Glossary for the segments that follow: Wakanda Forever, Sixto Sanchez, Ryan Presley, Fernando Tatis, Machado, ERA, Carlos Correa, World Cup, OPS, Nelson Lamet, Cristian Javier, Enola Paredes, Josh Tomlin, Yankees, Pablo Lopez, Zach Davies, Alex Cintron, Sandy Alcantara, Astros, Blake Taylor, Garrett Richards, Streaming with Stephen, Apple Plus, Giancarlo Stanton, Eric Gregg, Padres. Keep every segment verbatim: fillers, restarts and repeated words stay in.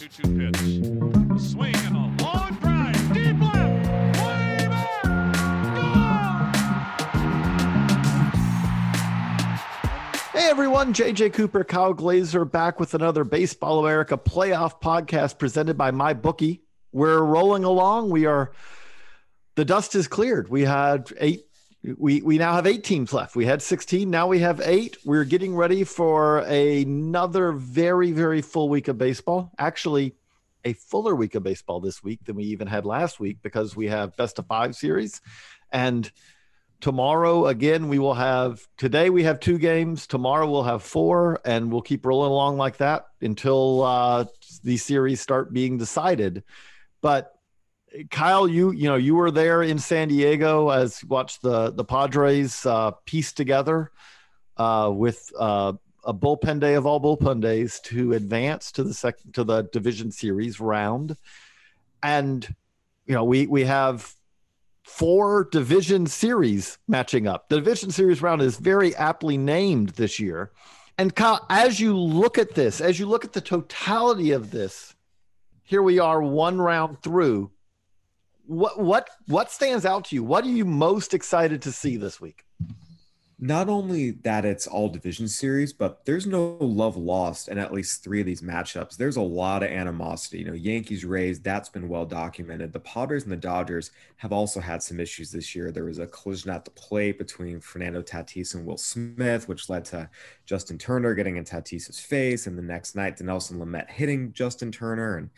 two two pitch. A swing and a long drive. Deep left. Way back. Gone. Hey everyone, J J Cooper, Kyle Glazer back with another Baseball America playoff podcast presented by MyBookie. We're rolling along. We are, the dust is cleared. We had eight. We we now have eight teams left. We had sixteen. Now we have eight. We're getting ready for another very, very full week of baseball. Actually, a fuller week of baseball this week than we even had last week because we have best of five series. And tomorrow, again, we will have – today we have two games. Tomorrow we'll have four, and we'll keep rolling along like that until uh, these series start being decided. But – Kyle, you you know you were there in San Diego as watched the the Padres uh, piece together uh, with uh, a bullpen day of all bullpen days to advance to the second to the division series round, and you know we we have four division series matching up. The division series round is very aptly named this year, and Kyle, as you look at this, as you look at the totality of this, here we are one round through. What what what stands out to you? What are you most excited to see this week? Not only that it's all division series, but there's no love lost in at least three of these matchups. There's a lot of animosity. You know, Yankees, Rays, that's been well documented. The Padres and the Dodgers have also had some issues this year. There was a collision at the plate between Fernando Tatis and Will Smith, which led to Justin Turner getting in Tatis's face, and the next night to Nelson Lamet hitting Justin Turner, and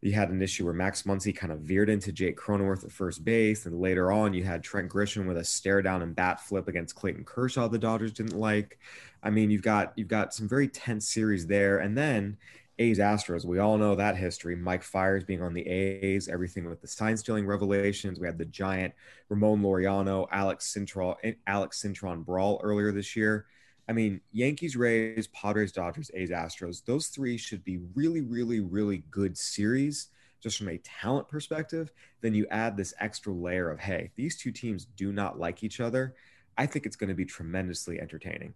you had an issue where Max Muncy kind of veered into Jake Cronenworth at first base. And later on, you had Trent Grisham with a stare down and bat flip against Clayton Kershaw the Dodgers didn't like. I mean, you've got you've got some very tense series there. And then A's Astros, we all know that history. Mike Fiers being on the A's, everything with the sign-stealing revelations. We had the giant Ramon Laureano, Alex Cintron, Alex Cintron brawl earlier this year. I mean, Yankees, Rays, Padres, Dodgers, A's, Astros, those three should be really, really, really good series just from a talent perspective. Then you add this extra layer of, hey, these two teams do not like each other. I think it's going to be tremendously entertaining.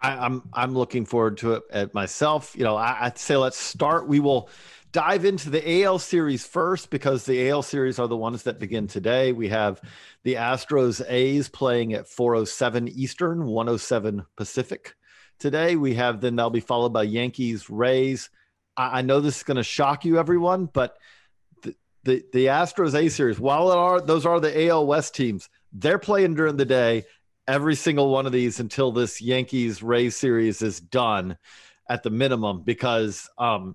I, I'm I'm looking forward to it at myself. You know, I, I'd say let's start. We will dive into the A L series first because the A L series are the ones that begin today. We have the Astros A's playing at four oh seven Eastern, one oh seven Pacific today. We have then they'll be followed by Yankees Rays. I, I know this is going to shock you, everyone, but the, the the Astros A series, while it are those are the A L West teams, they're playing during the day. Every single one of these until this Yankees Rays series is done at the minimum, because um,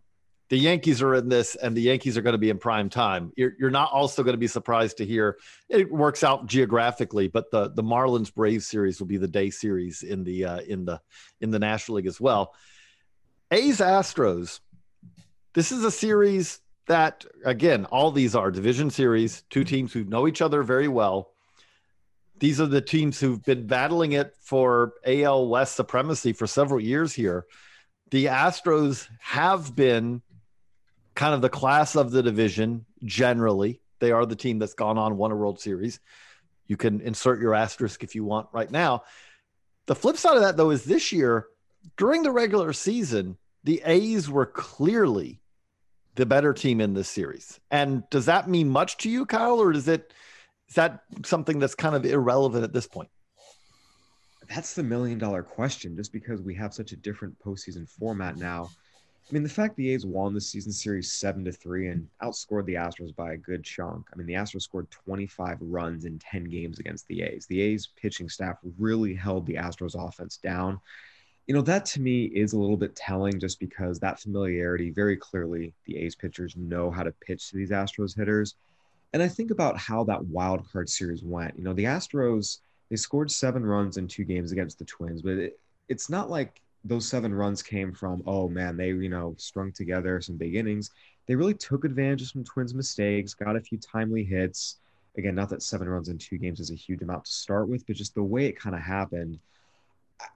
the Yankees are in this and the Yankees are going to be in prime time. You're, you're not also going to be surprised to hear it works out geographically, but the, the Marlins Braves series will be the day series in the, uh, in the, in the National League as well. A's Astros. This is a series that, again, all these are division series, two teams who know each other very well. These are the teams who've been battling it for A L West supremacy for several years here. The Astros have been kind of the class of the division generally. They are the team that's gone on, won a World Series. You can insert your asterisk if you want right now. The flip side of that, though, is this year, during the regular season, the A's were clearly the better team in this series. And does that mean much to you, Kyle, or does it... Is that something that's kind of irrelevant at this point? That's the million dollar question, just because we have such a different postseason format now. I mean, the fact the A's won the season series seven to three and outscored the Astros by a good chunk. I mean, the Astros scored twenty-five runs in ten games against the A's. The A's pitching staff really held the Astros offense down. You know, that to me is a little bit telling just because that familiarity, very clearly the A's pitchers know how to pitch to these Astros hitters. And I think about how that wild card series went. You know, the Astros, they scored seven runs in two games against the Twins, but it, it's not like those seven runs came from, oh man, they, you know, strung together some big innings. They really took advantage of some Twins mistakes, got a few timely hits. Again, not that seven runs in two games is a huge amount to start with, but just the way it kind of happened.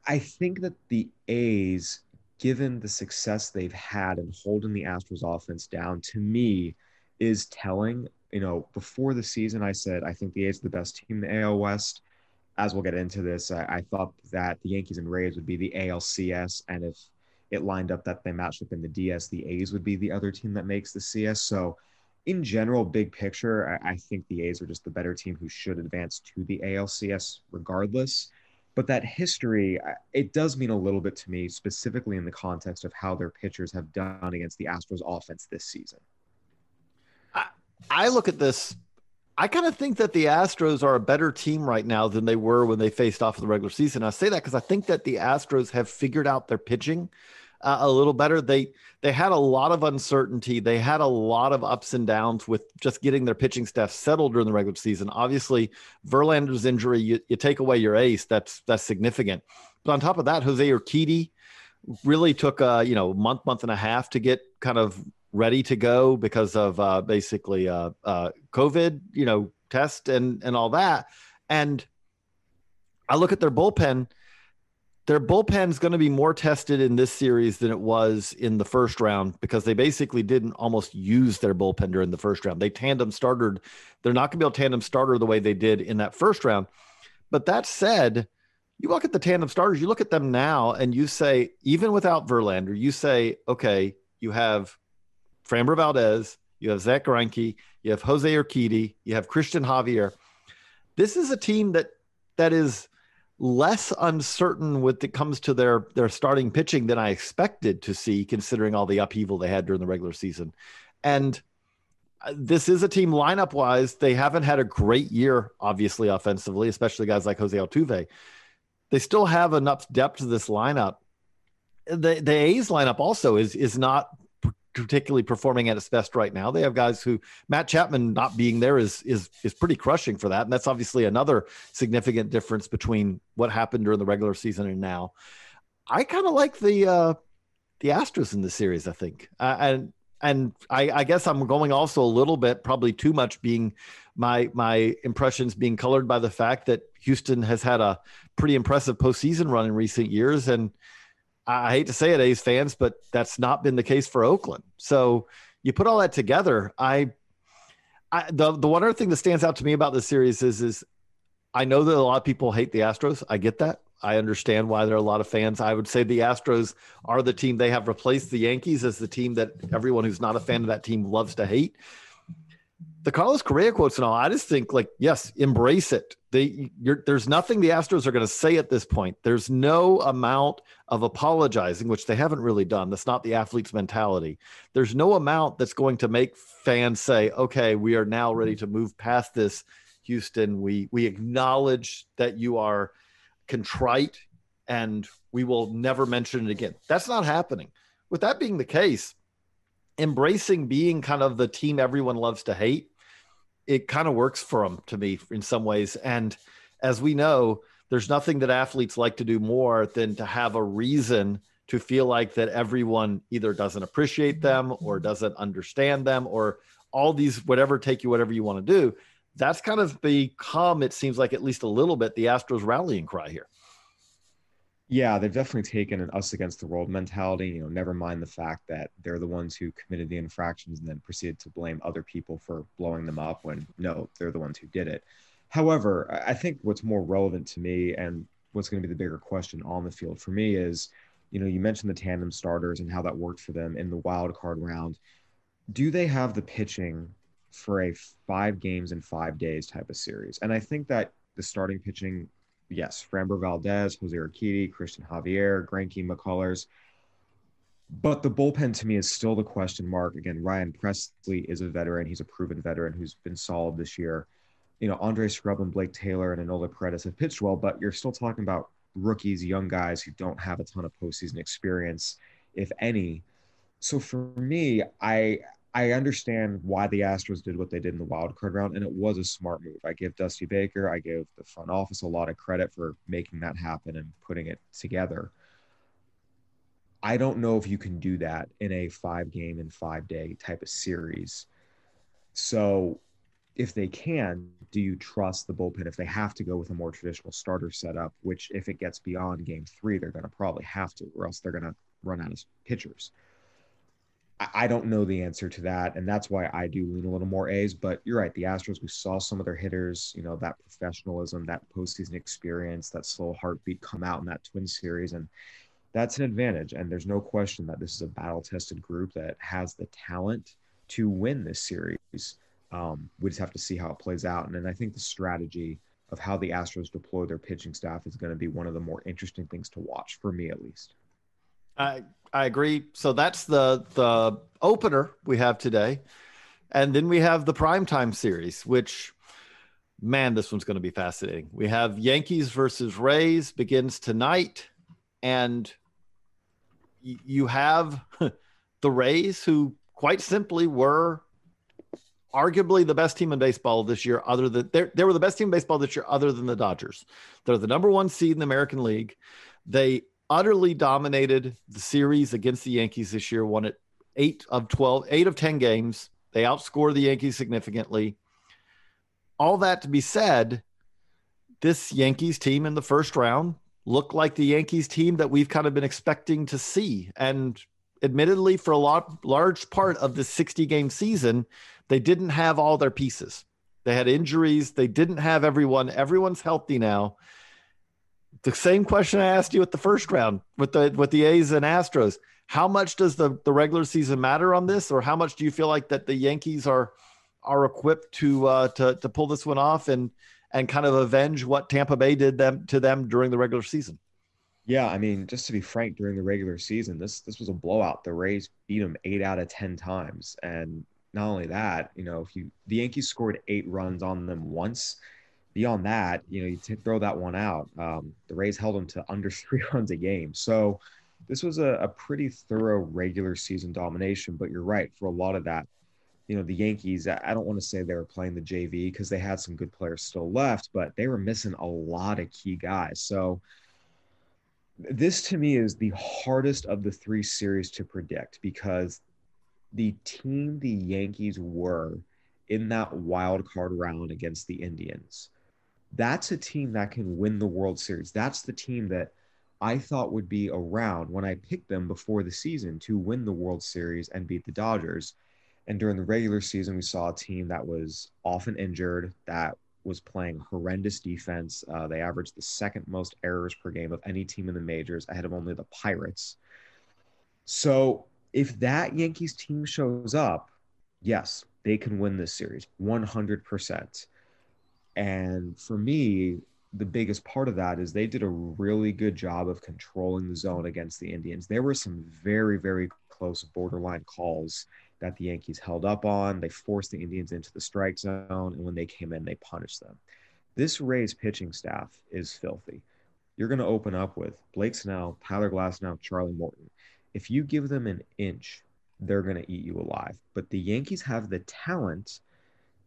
I think that the A's, given the success they've had in holding the Astros offense down, to me is telling. You know, before the season, I said, I think the A's are the best team in the A L West. As we'll get into this, I, I thought that the Yankees and Rays would be the A L C S. And if it lined up that they matched up in the D S. The A's would be the other team that makes the C S. So in general, big picture, I, I think the A's are just the better team who should advance to the A L C S regardless. But that history, it does mean a little bit to me, specifically in the context of how their pitchers have done against the Astros offense this season. I, I look at this. I kind of think that the Astros are a better team right now than they were when they faced off in the regular season. I say that because I think that the Astros have figured out their pitching uh, a little better. They they had a lot of uncertainty. They had a lot of ups and downs with just getting their pitching staff settled during the regular season. Obviously, Verlander's injury, you, you take away your ace, that's that's significant. But on top of that, Jose Urquidy really took a you know month, month and a half to get kind of ready to go because of uh, basically uh, uh, COVID, you know, test and, and all that. And I look at their bullpen, their bullpen is going to be more tested in this series than it was in the first round because they basically didn't almost use their bullpen during the first round. They tandem started. They're not going to be able to tandem starter the way they did in that first round. But that said, you look at the tandem starters, you look at them now and you say, even without Verlander, you say, okay, you have Framber Valdez, you have Zach Greinke, you have Jose Urquidy, you have Cristian Javier. This is a team that that is less uncertain when it comes to their, their starting pitching than I expected to see, considering all the upheaval they had during the regular season. And this is a team lineup-wise, they haven't had a great year, obviously, offensively, especially guys like Jose Altuve. They still have enough depth to this lineup. The, the A's lineup also is is not – particularly performing at its best right now. They have guys who Matt Chapman not being there is, is, is pretty crushing for that. And that's obviously another significant difference between what happened during the regular season and now. I kind of like the, uh, the Astros in the series, I think. Uh, and, and I, I guess I'm going also a little bit, probably too much being my, my impressions being colored by the fact that Houston has had a pretty impressive postseason run in recent years. And, I hate to say it, A's fans, but that's not been the case for Oakland. So you put all that together. I, I the the one other thing that stands out to me about this series is is I know that a lot of people hate the Astros. I get that. I understand why there are a lot of fans. I would say the Astros are the team. They have replaced the Yankees as the team that everyone who's not a fan of that team loves to hate. The Carlos Correa quotes and all, I just think like, yes, embrace it. They, you're, there's nothing the Astros are going to say at this point. There's no amount of apologizing, which they haven't really done. That's not the athlete's mentality. There's no amount that's going to make fans say, okay, we are now ready to move past this, Houston. We, we acknowledge that you are contrite and we will never mention it again. That's not happening. With that being the case, embracing being kind of the team everyone loves to hate, it kind of works for them to me in some ways. And as we know, there's nothing that athletes like to do more than to have a reason to feel like that everyone either doesn't appreciate them or doesn't understand them or all these, whatever, take you, whatever you want to do. That's kind of become, it seems like at least a little bit, the Astros rallying cry here. Yeah, they've definitely taken an us against the world mentality, you know, never mind the fact that they're the ones who committed the infractions and then proceeded to blame other people for blowing them up when, no, they're the ones who did it. However, I think what's more relevant to me and what's going to be the bigger question on the field for me is, you know, you mentioned the tandem starters and how that worked for them in the wild card round. Do they have the pitching for a five games in five days type of series? And I think that the starting pitching, yes, Framber Valdez, Jose Urquidy, Cristian Javier, Greinke, McCullers. But the bullpen to me is still the question mark. Again, Ryan Presley is a veteran. He's a proven veteran who's been solid this year. You know, Andre Scrub and Blake Taylor and Enola Paredes have pitched well, but you're still talking about rookies, young guys who don't have a ton of postseason experience, if any. So for me, I I understand why the Astros did what they did in the wild card round, and it was a smart move. I give Dusty Baker, I give the front office a lot of credit for making that happen and putting it together. I don't know if you can do that in a five-game and five-day type of series. So if they can, do you trust the bullpen if they have to go with a more traditional starter setup, which if it gets beyond game three, they're going to probably have to, or else they're going to run out of pitchers. I don't know the answer to that, and that's why I do lean a little more A's, but you're right. The Astros, we saw some of their hitters, you know, that professionalism, that postseason experience, that slow heartbeat come out in that twin series, and that's an advantage. And there's no question that this is a battle-tested group that has the talent to win this series. Um, we just have to see how it plays out. And then I think the strategy of how the Astros deploy their pitching staff is going to be one of the more interesting things to watch, for me at least. I I agree. So that's the the opener we have today. And then we have the primetime series, which, man, this one's going to be fascinating. We have Yankees versus Rays begins tonight. And y- you have the Rays, who quite simply were arguably the best team in baseball this year. Other than they they were the best team in baseball this year, other than the Dodgers. They're the number one seed in the American League. They utterly dominated the series against the Yankees this year, won it eight of twelve, eight of ten games. They outscored the Yankees significantly. All that to be said, this Yankees team in the first round looked like the Yankees team that we've kind of been expecting to see. And admittedly, for a lot, large part of the sixty-game season, they didn't have all their pieces. They had injuries. They didn't have everyone. Everyone's healthy now. The same question I asked you at the first round with the with the A's and Astros. How much does the, the regular season matter on this, or how much do you feel like that the Yankees are are equipped to uh, to to pull this one off and and kind of avenge what Tampa Bay did them to them during the regular season? Yeah, I mean, just to be frank, during the regular season, this this was a blowout. The Rays beat them eight out of ten times, and not only that, you know, if you the Yankees scored eight runs on them once. Beyond that, you know, you t- throw that one out. Um, the Rays held them to under three runs a game. So this was a, a pretty thorough regular season domination. But you're right, for a lot of that, you know, the Yankees, I don't want to say they were playing the J V because they had some good players still left, but they were missing a lot of key guys. So this to me is the hardest of the three series to predict, because the team the Yankees were in that wild card round against the Indians, that's a team that can win the World Series. That's the team that I thought would be around when I picked them before the season to win the World Series and beat the Dodgers. And during the regular season, we saw a team that was often injured, that was playing horrendous defense. Uh, they averaged the second most errors per game of any team in the majors, ahead of only the Pirates. So if that Yankees team shows up, yes, they can win this series one hundred percent. And for me, the biggest part of that is they did a really good job of controlling the zone against the Indians. There were some very, very close borderline calls that the Yankees held up on. They forced the Indians into the strike zone, and when they came in, they punished them. This Rays pitching staff is filthy. You're going to open up with Blake Snell, Tyler Glasnow, Charlie Morton. If you give them an inch, they're going to eat you alive. But the Yankees have the talent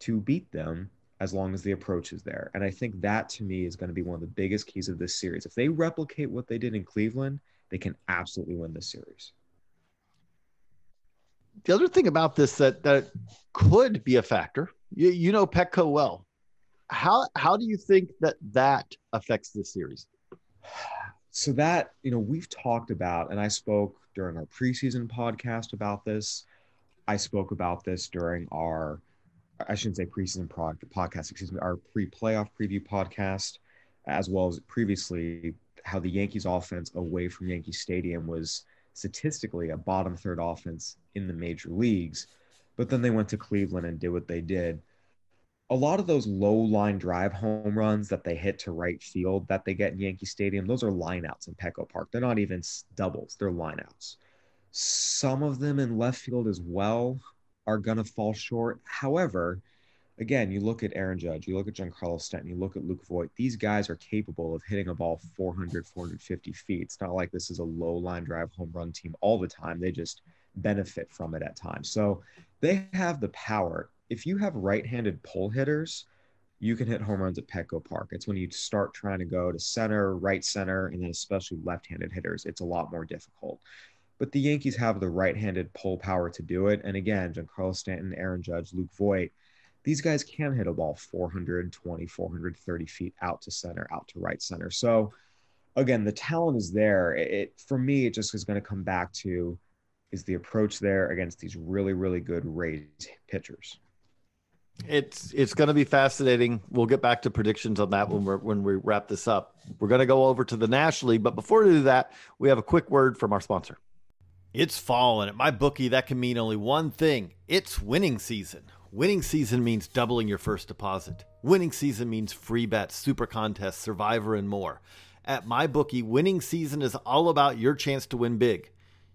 to beat them, as long as the approach is there. And I think that, to me, is going to be one of the biggest keys of this series. If they replicate what they did in Cleveland, they can absolutely win this series. The other thing about this that, that could be a factor, you, you know Petco well. How how do you think that that affects this series? So that, you know, we've talked about, and I spoke during our preseason podcast about this. I spoke about this during our I shouldn't say preseason product, podcast, excuse me, our pre-playoff preview podcast, as well as previously how the Yankees offense away from Yankee Stadium was statistically a bottom third offense in the major leagues. But then they went to Cleveland and did what they did. A lot of those low line drive home runs that they hit to right field that they get in Yankee Stadium, those are lineouts in Petco Park. They're not even doubles. They're lineouts. Some of them in left field as well are going to fall short. However, again, you look at Aaron Judge, you look at Giancarlo Stanton, you look at Luke Voit, these guys are capable of hitting a ball four hundred, four hundred fifty feet. It's not like this is a low line drive home run team all the time. They just benefit from it at times. So they have the power. If you have right-handed pull hitters, you can hit home runs at Petco Park. It's when you start trying to go to center, right center, and then especially left-handed hitters, it's a lot more difficult. But the Yankees have the right-handed pull power to do it. And again, Giancarlo Stanton, Aaron Judge, Luke Voit, these guys can hit a ball four hundred twenty, four hundred thirty feet out to center, out to right center. So again, the talent is there. It, for me, it just is going to come back to, is the approach there against these really, really good Rays pitchers? It's it's going to be fascinating. We'll get back to predictions on that when we when we wrap this up. We're going to go over to the National League, but before we do that, we have a quick word from our sponsor. It's fall, and at MyBookie, that can mean only one thing. It's winning season. Winning season means doubling your first deposit. Winning season means free bets, super contests, Survivor, and more. At MyBookie, winning season is all about your chance to win big.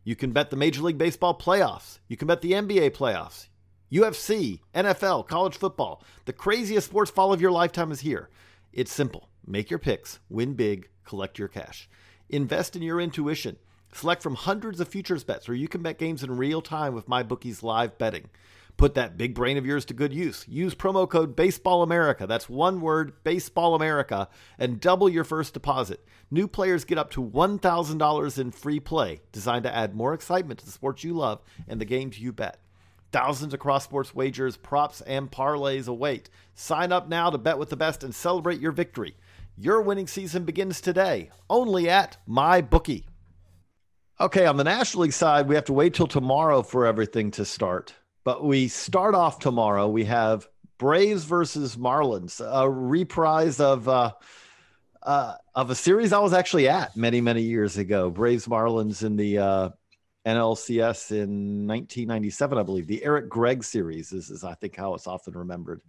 You can bet the Major League Baseball playoffs. You can bet the N B A playoffs. U F C, N F L, college football. The craziest sports fall of your lifetime is here. It's simple. Make your picks, win big, collect your cash. Invest in your intuition. Select from hundreds of futures bets, or you can bet games in real time with MyBookie's live betting. Put that big brain of yours to good use. Use promo code BASEBALLAMERICA, that's one word, BASEBALLAMERICA, and double your first deposit. New players get up to one thousand dollars in free play, designed to add more excitement to the sports you love and the games you bet. Thousands of cross-sports wagers, props, and parlays await. Sign up now to bet with the best and celebrate your victory. Your winning season begins today, only at MyBookie. Okay, on the National League side, we have to wait till tomorrow for everything to start. But we start off tomorrow. We have Braves versus Marlins, a reprise of uh, uh, of a series I was actually at many, many years ago. Braves-Marlins in the... Uh, N L C S in nineteen ninety-seven, I believe. The Eric Gregg series is, is I think, how it's often remembered,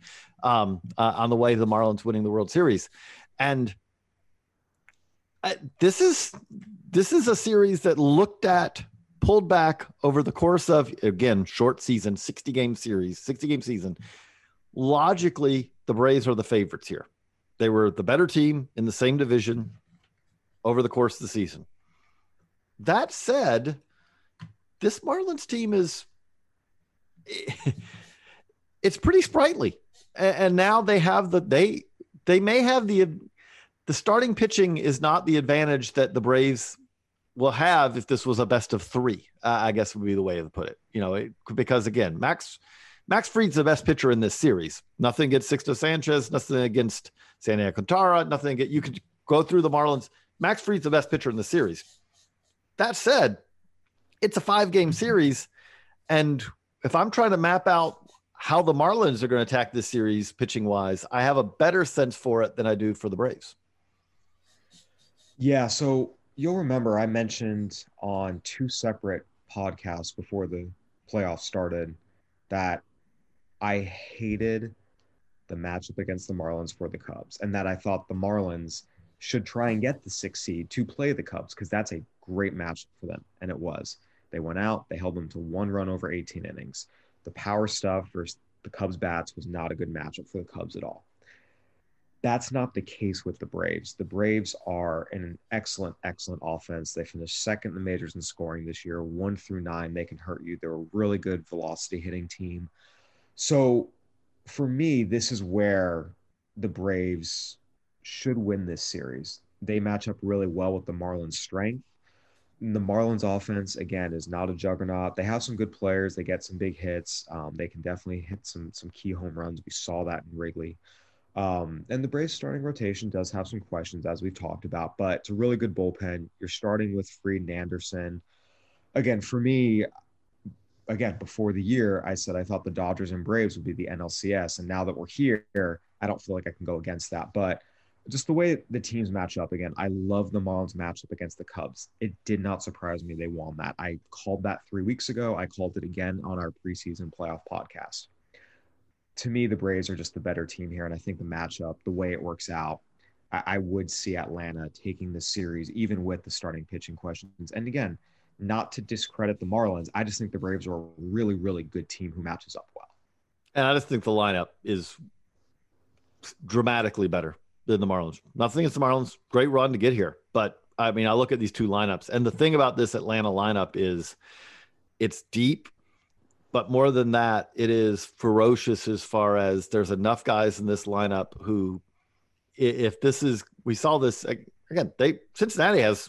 um, uh, on the way to the Marlins winning the World Series. And I, this is this is a series that looked at, pulled back over the course of, again, short season, sixty-game series, sixty-game season. Logically, the Braves are the favorites here. They were the better team in the same division over the course of the season. That said... this Marlins team is, it's pretty sprightly. And now they have the, they, they may have the, the starting pitching is not the advantage that the Braves will have if this was a best of three, uh, I guess would be the way to put it. You know, it, because again, Max, Max Fried's the best pitcher in this series. Nothing against Sixto Sanchez, nothing against Sandy Alcantara, nothing against, you could go through the Marlins. Max Fried's the best pitcher in the series. That said, it's a five-game series, and if I'm trying to map out how the Marlins are going to attack this series pitching-wise, I have a better sense for it than I do for the Braves. Yeah, so you'll remember I mentioned on two separate podcasts before the playoffs started that I hated the matchup against the Marlins for the Cubs, and that I thought the Marlins should try and get the sixth seed to play the Cubs because that's a great matchup for them, and it was. They went out. They held them to one run over eighteen innings. The power stuff versus the Cubs bats was not a good matchup for the Cubs at all. That's not the case with the Braves. The Braves are in an excellent, excellent offense. They finished second in the majors in scoring this year, one through nine. They can hurt you. They're a really good velocity hitting team. So for me, this is where the Braves should win this series. They match up really well with the Marlins' strength. The Marlins offense, again, is not a juggernaut. They have some good players. They get some big hits. Um, they can definitely hit some some key home runs. We saw that in Wrigley. Um, and the Braves starting rotation does have some questions, as we've talked about, but it's a really good bullpen. You're starting with Fried and Anderson. Again, for me, again, before the year, I said I thought the Dodgers and Braves would be the N L C S. And now that we're here, I don't feel like I can go against that. But just the way the teams match up, again, I love the Marlins matchup against the Cubs. It did not surprise me they won that. I called that three weeks ago. I called it again on our preseason playoff podcast. To me, the Braves are just the better team here, and I think the matchup, the way it works out, I, I would see Atlanta taking the series, even with the starting pitching questions. And again, not to discredit the Marlins, I just think the Braves are a really, really good team who matches up well. And I just think the lineup is dramatically better than the Marlins. Nothing against the Marlins. Great run to get here. But, I mean, I look at these two lineups, and the thing about this Atlanta lineup is it's deep, but more than that, it is ferocious as far as there's enough guys in this lineup who, if this is – we saw this – again, they Cincinnati has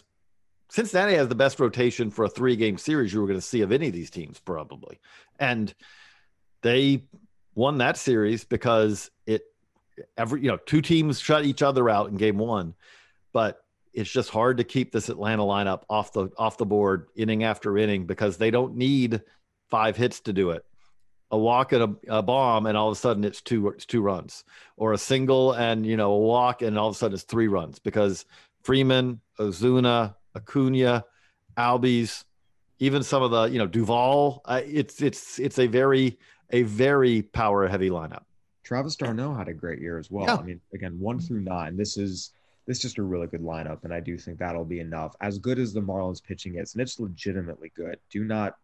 Cincinnati has the best rotation for a three-game series you were going to see of any of these teams probably. And they won that series because it – every you know two teams shut each other out in game one, but it's just hard to keep this Atlanta lineup off the off the board inning after inning because they don't need five hits to do it. a walk and a, a bomb, and all of a sudden it's two it's two runs, or a single and, you know, a walk, and all of a sudden it's three runs, because Freeman, Ozuna, Acuna, Albies, even some of the, you know, Duvall, uh, it's it's it's a very a very power heavy lineup. Travis d'Arnaud had a great year as well. Yeah. I mean, again, one through nine, this is this is just a really good lineup, and I do think that'll be enough. As good as the Marlins pitching is, and it's legitimately good. Do not,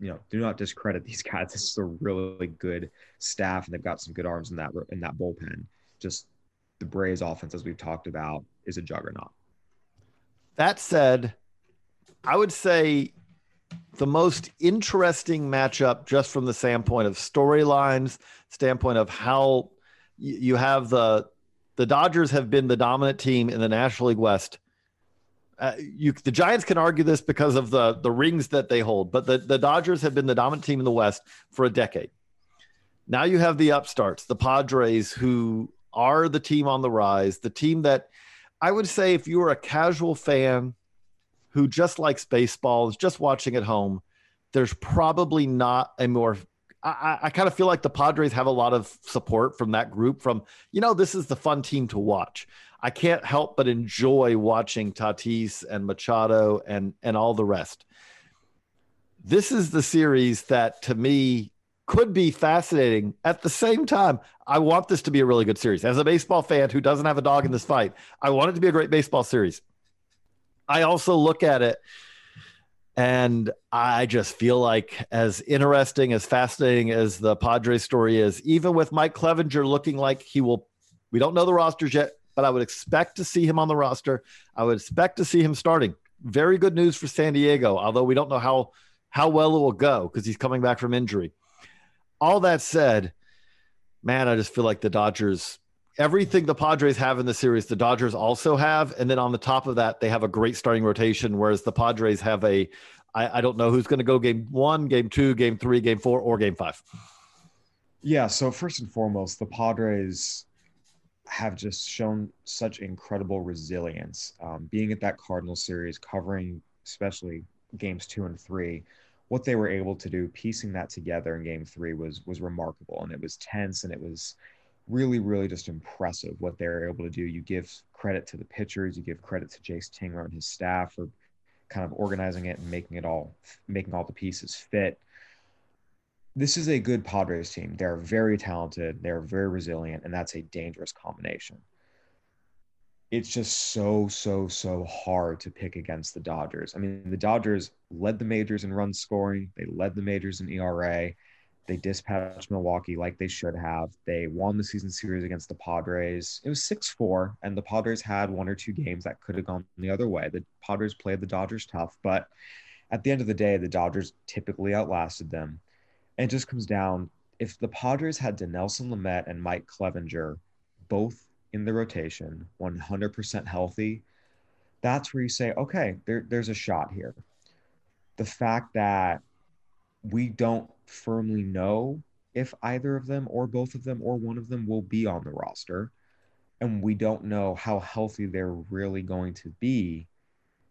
you know, do not discredit these guys. This is a really good staff, and they've got some good arms in that in that bullpen. Just the Braves' offense, as we've talked about, is a juggernaut. That said, I would say the most interesting matchup, just from the standpoint of storylines, standpoint of how you have the the Dodgers have been the dominant team in the National League West. Uh, you, the Giants can argue this because of the the rings that they hold, but the, the Dodgers have been the dominant team in the West for a decade. Now you have the upstarts, the Padres, who are the team on the rise, the team that I would say if you were a casual fan who just likes baseball, is just watching at home, there's probably not a more – I, I kind of feel like the Padres have a lot of support from that group from, you know, this is the fun team to watch. I can't help but enjoy watching Tatis and Machado and, and all the rest. This is the series that, to me, could be fascinating. At the same time, I want this to be a really good series. As a baseball fan who doesn't have a dog in this fight, I want it to be a great baseball series. I also look at it and I just feel like, as interesting, as fascinating as the Padres story is, even with Mike Clevinger looking like he will, we don't know the rosters yet, but I would expect to see him on the roster. I would expect to see him starting. Very good news for San Diego, although we don't know how, how well it will go because he's coming back from injury. All that said, man, I just feel like the Dodgers, everything the Padres have in the series, the Dodgers also have. And then on the top of that, they have a great starting rotation, whereas the Padres have a, I, I don't know who's going to go game one, game two, game three, game four, or game five. Yeah, so first and foremost, the Padres have just shown such incredible resilience. Um, being at that Cardinals series, covering especially games two and three, what they were able to do, piecing that together in game three was was remarkable. And it was tense, and it was really, really just impressive what they're able to do. You give credit to the pitchers. You give credit to Jace Tingler and his staff for kind of organizing it and making it all, making all the pieces fit. This is a good Padres team. They're very talented. They're very resilient, and that's a dangerous combination. It's just so, so, so hard to pick against the Dodgers. I mean, the Dodgers led the majors in run scoring. They led the majors in E R A. They dispatched Milwaukee like they should have. They won the season series against the Padres. It was six four, and the Padres had one or two games that could have gone the other way. The Padres played the Dodgers tough, but at the end of the day, the Dodgers typically outlasted them. And it just comes down, if the Padres had to Nelson Lamet and Mike Clevinger both in the rotation, one hundred percent healthy, that's where you say, okay, there, there's a shot here. The fact that we don't firmly know if either of them or both of them or one of them will be on the roster, and we don't know how healthy they're really going to be,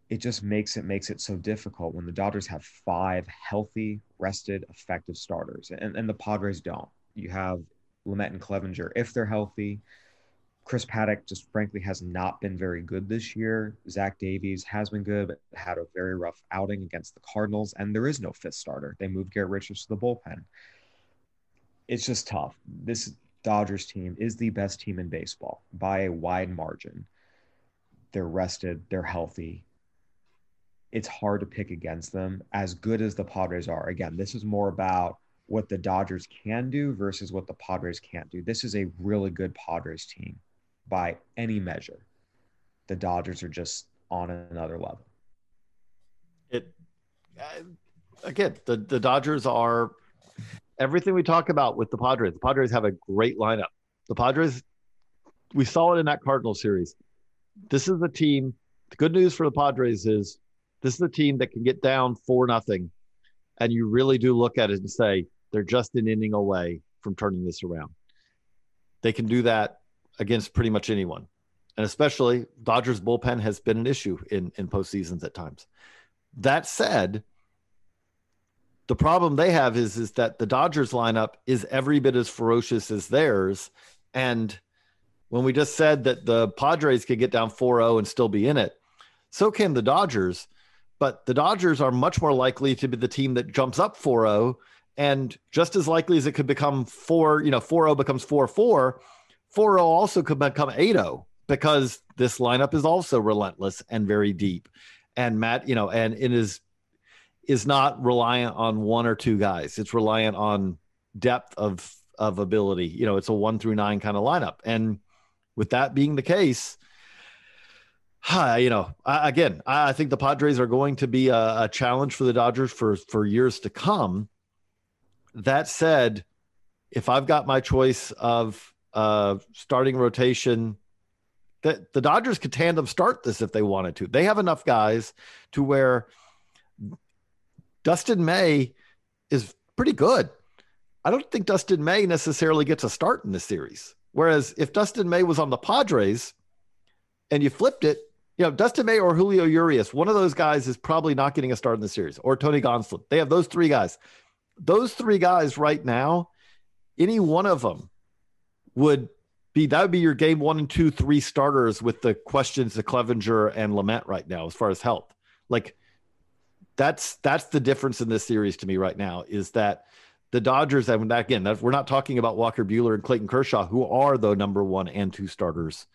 it just makes it makes it so difficult when the Dodgers have five healthy, rested, effective starters, and, and the Padres don't. You have Lamet and Clevinger if they're healthy. Chris Paddock just frankly has not been very good this year. Zach Davies has been good, but had a very rough outing against the Cardinals, and there is no fifth starter. They moved Garrett Richards to the bullpen. It's just tough. This Dodgers team is the best team in baseball by a wide margin. They're rested. They're healthy. It's hard to pick against them, as good as the Padres are. Again, this is more about what the Dodgers can do versus what the Padres can't do. This is a really good Padres team by any measure. The Dodgers are just on another level. It again, the, the Dodgers are everything we talk about with the Padres. The Padres have a great lineup. The Padres, we saw it in that Cardinals series. This is the team. The good news for the Padres is this is a team that can get down four nothing, and you really do look at it and say they're just an inning away from turning this around. They can do that against pretty much anyone. And especially Dodgers bullpen has been an issue in, in postseasons at times. That said, The problem they have is, is that the Dodgers lineup is every bit as ferocious as theirs. And when we just said that the Padres could get down four oh and still be in it, so can the Dodgers. But the Dodgers are much more likely to be the team that jumps up four oh, and just as likely as it could become four, you know, four oh becomes four four, four oh also could become eight oh, because this lineup is also relentless and very deep. And Matt, you know, and it is, is not reliant on one or two guys. It's reliant on depth of, of ability. You know, it's a one through nine kind of lineup. And with that being the case, Uh, you know, I, again, I think the Padres are going to be a, a challenge for the Dodgers for, for years to come. That said, if I've got my choice of uh, starting rotation, that the Dodgers could tandem start this if they wanted to. They have enough guys to where Dustin May is pretty good. I don't think Dustin May necessarily gets a start in this series. Whereas if Dustin May was on the Padres and you flipped it, you know, Dustin May or Julio Urias, one of those guys is probably not getting a start in the series, or Tony Gonsolin. They have those three guys. Those three guys right now, any one of them would be, that would be your game one and two, three starters with the questions to Clevinger and Lamet right now, as far as health. Like that's, that's the difference in this series to me right now, is that the Dodgers, and again, we're not talking about Walker Buehler and Clayton Kershaw, who are the number one and two starters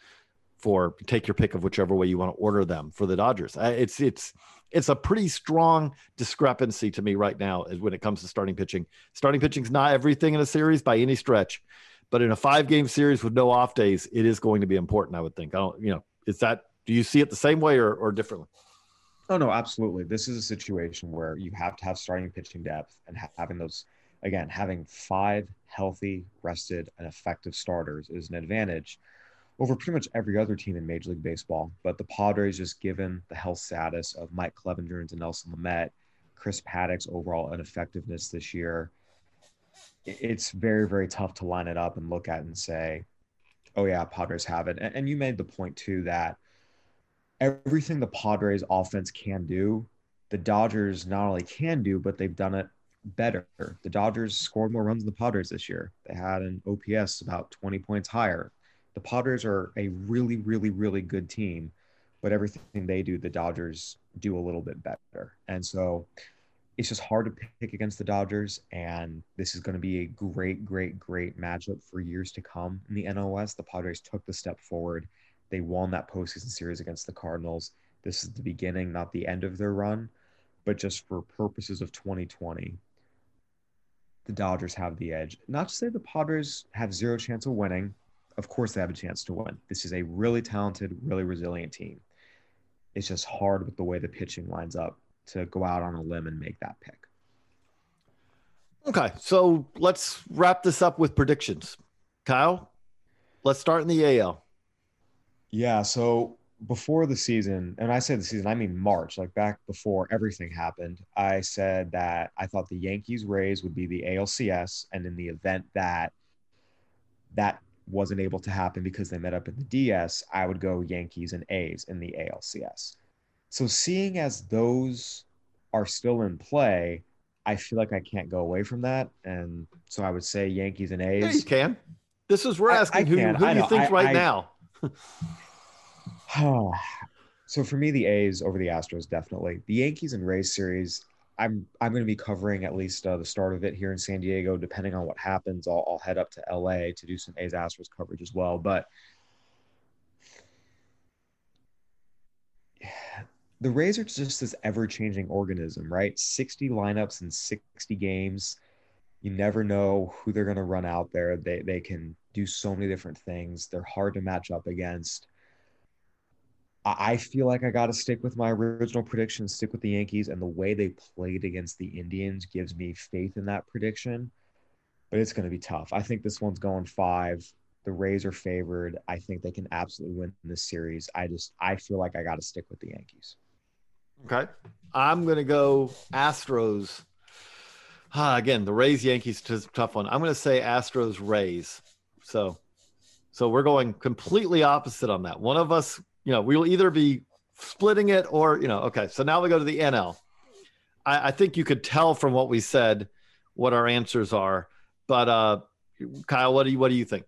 for, take your pick of whichever way you want to order them for the Dodgers. It's, it's, it's a pretty strong discrepancy to me right now is when it comes to starting pitching. Starting pitching is not everything in a series by any stretch, but in a five game series with no off days, it is going to be important, I would think. I don't, you know, is that, do you see it the same way or, or differently? Oh no, absolutely. This is a situation where you have to have starting pitching depth, and ha- having those, again, having five healthy, rested, and effective starters is an advantage over pretty much every other team in Major League Baseball. But the Padres, just given the health status of Mike Clevinger and Nelson Lamet, Chris Paddock's overall ineffectiveness this year, it's very, very tough to line it up and look at and say, oh yeah, Padres have it. And you made the point too that everything the Padres offense can do, the Dodgers not only can do, but they've done it better. The Dodgers scored more runs than the Padres this year. They had an O P S about twenty points higher. The Padres are a really, really, really good team, but everything they do, the Dodgers do a little bit better. And so it's just hard to pick against the Dodgers. And this is going to be a great, great, great matchup for years to come in the N L West. The Padres took the step forward. They won that postseason series against the Cardinals. This is the beginning, not the end of their run, but just for purposes of twenty twenty, the Dodgers have the edge. Not to say the Padres have zero chance of winning. Of course they have a chance to win. This is a really talented, really resilient team. It's just hard with the way the pitching lines up to go out on a limb and make that pick. Okay, so let's wrap this up with predictions. Kyle, let's start in the A L. Yeah, so before the season, and I say the season, I mean March, like back before everything happened, I said that I thought the Yankees Rays would be the A L C S, and in the event that that wasn't able to happen because they met up in the D S, I would go Yankees and A's in the A L C S. So seeing as those are still in play, I feel like I can't go away from that. And so I would say Yankees and A's. Yeah, you can. This is, we're asking I, I who, who do you think I, right I, now? So for me, the A's over the Astros, definitely. The Yankees and Rays series, I'm I'm going to be covering at least uh, the start of it here in San Diego. Depending on what happens, I'll, I'll head up to L A to do some A's Astros coverage as well. But the Rays are just this ever-changing organism, right? sixty lineups in sixty games. You never know who they're going to run out there. They they can do so many different things. They're hard to match up against. I feel like I got to stick with my original prediction, stick with the Yankees, and the way they played against the Indians gives me faith in that prediction, but it's going to be tough. I think this one's going five. The Rays are favored. I think they can absolutely win this series. I just, I feel like I got to stick with the Yankees. Okay. I'm going to go Astros. Ah, again, the Rays, Yankees, tough one. I'm going to say Astros, Rays. So, so we're going completely opposite on that. One of us, you know, we'll either be splitting it or, you know, okay. So now we go to the N L. I, I think you could tell from what we said what our answers are. But uh, Kyle, what do you what do you think?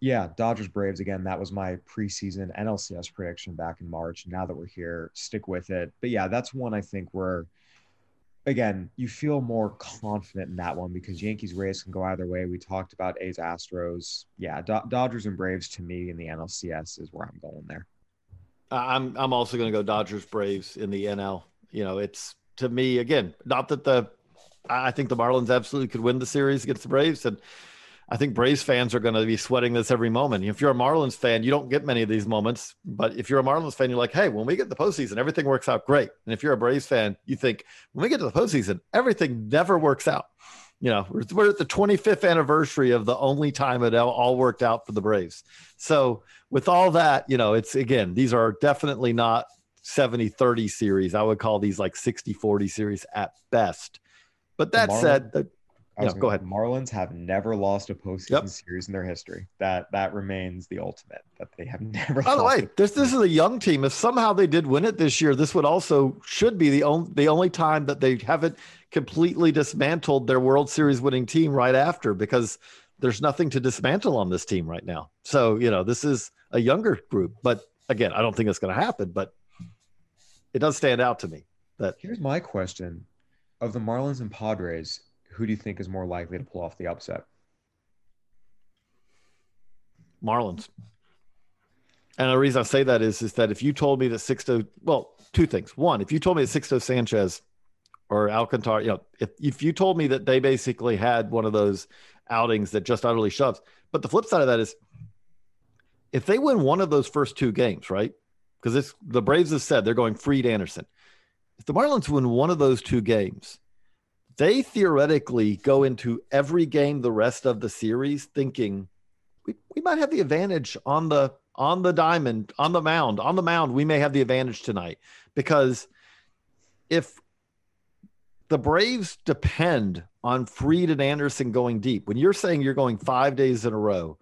Yeah, Dodgers Braves again. That was my preseason N L C S prediction back in March. Now that we're here, stick with it. But yeah, that's one I think where, again, you feel more confident in that one because Yankees Rays can go either way. We talked about A's Astros. Yeah, Do- Dodgers and Braves to me in the N L C S is where I'm going there. I'm I'm also going to go Dodgers Braves in the N L. You know, it's to me again. Not that the I think the Marlins absolutely could win the series against the Braves, and I think Braves fans are going to be sweating this every moment. If you're a Marlins fan, you don't get many of these moments. But if you're a Marlins fan, you're like, hey, when we get to the postseason, everything works out great. And if you're a Braves fan, you think, when we get to the postseason, everything never works out. You know, we're, we're at the twenty-fifth anniversary of the only time it all worked out for the Braves. So with all that, you know, it's, again, these are definitely not seventy thirty series. I would call these like sixty forty series at best. But that Marlins- said... The- Yeah, go ahead. Marlins have never lost a postseason yep. series in their history. That that remains the ultimate, that they have never By lost. By the way, this this is a young team. If somehow they did win it this year, this would also should be the only the only time that they haven't completely dismantled their World Series winning team right after, because there's nothing to dismantle on this team right now. So, you know, this is a younger group. But again, I don't think it's going to happen, but it does stand out to me. That Here's my question. Of the Marlins and Padres, who do you think is more likely to pull off the upset? Marlins. And the reason I say that is, is that if you told me that Sixto, well, two things. One, if you told me that Sixto Sanchez or Alcantara, you know, if, if you told me that they basically had one of those outings that just utterly shoves. But the flip side of that is if they win one of those first two games, right? Because it's the Braves have said they're going Fried Anderson. If the Marlins win one of those two games, they theoretically go into every game the rest of the series thinking we, we might have the advantage on the on the diamond, on the mound, on the mound. We may have the advantage tonight, because if the Braves depend on Fried and Anderson going deep, when you're saying you're going five days in a row,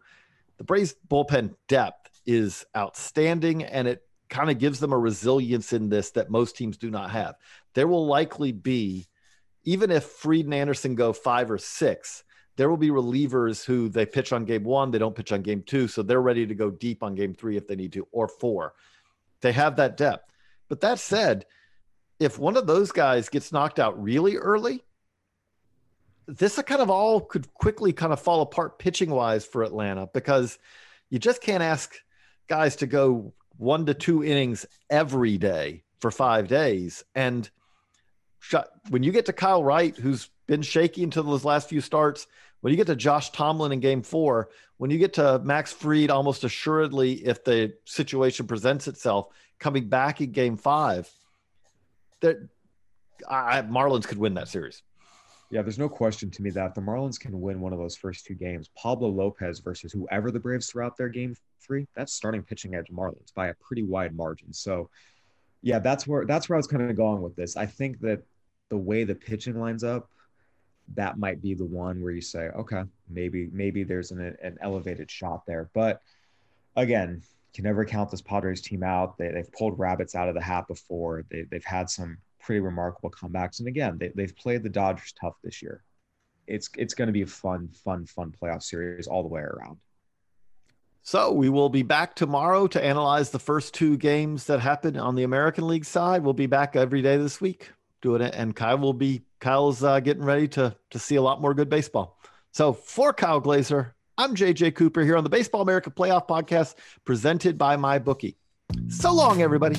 the Braves bullpen depth is outstanding, and it kind of gives them a resilience in this that most teams do not have. There will likely be, even if Fried and Anderson go five or six, there will be relievers who they pitch on game one, they don't pitch on game two, so they're ready to go deep on game three if they need to, or four. They have that depth. But that said, if one of those guys gets knocked out really early, this kind of all could quickly kind of fall apart pitching-wise for Atlanta, because you just can't ask guys to go one to two innings every day for five days. And when you get to Kyle Wright, who's been shaky until those last few starts, when you get to Josh Tomlin in game four, when you get to Max Fried, almost assuredly, if the situation presents itself, coming back in game five, that I, Marlins could win that series. Yeah, there's no question to me that the Marlins can win one of those first two games. Pablo Lopez versus whoever the Braves threw out their game three, that's starting pitching edge Marlins by a pretty wide margin. So, yeah, that's where that's where I was kind of going with this. I think that the way the pitching lines up, that might be the one where you say, okay, maybe maybe there's an an elevated shot there. But again, you can never count this Padres team out. They, they've pulled rabbits out of the hat before. They, they've had some pretty remarkable comebacks. And again, they, they've played the Dodgers tough this year. It's, it's going to be a fun, fun, fun playoff series all the way around. So we will be back tomorrow to analyze the first two games that happened on the American League side. We'll be back every day this week. Doing it, and Kyle will be Kyle's uh, getting ready to to see a lot more good baseball. So for Kyle Glazer, I'm J J Cooper here on the Baseball America Playoff Podcast, presented by MyBookie. So long, everybody.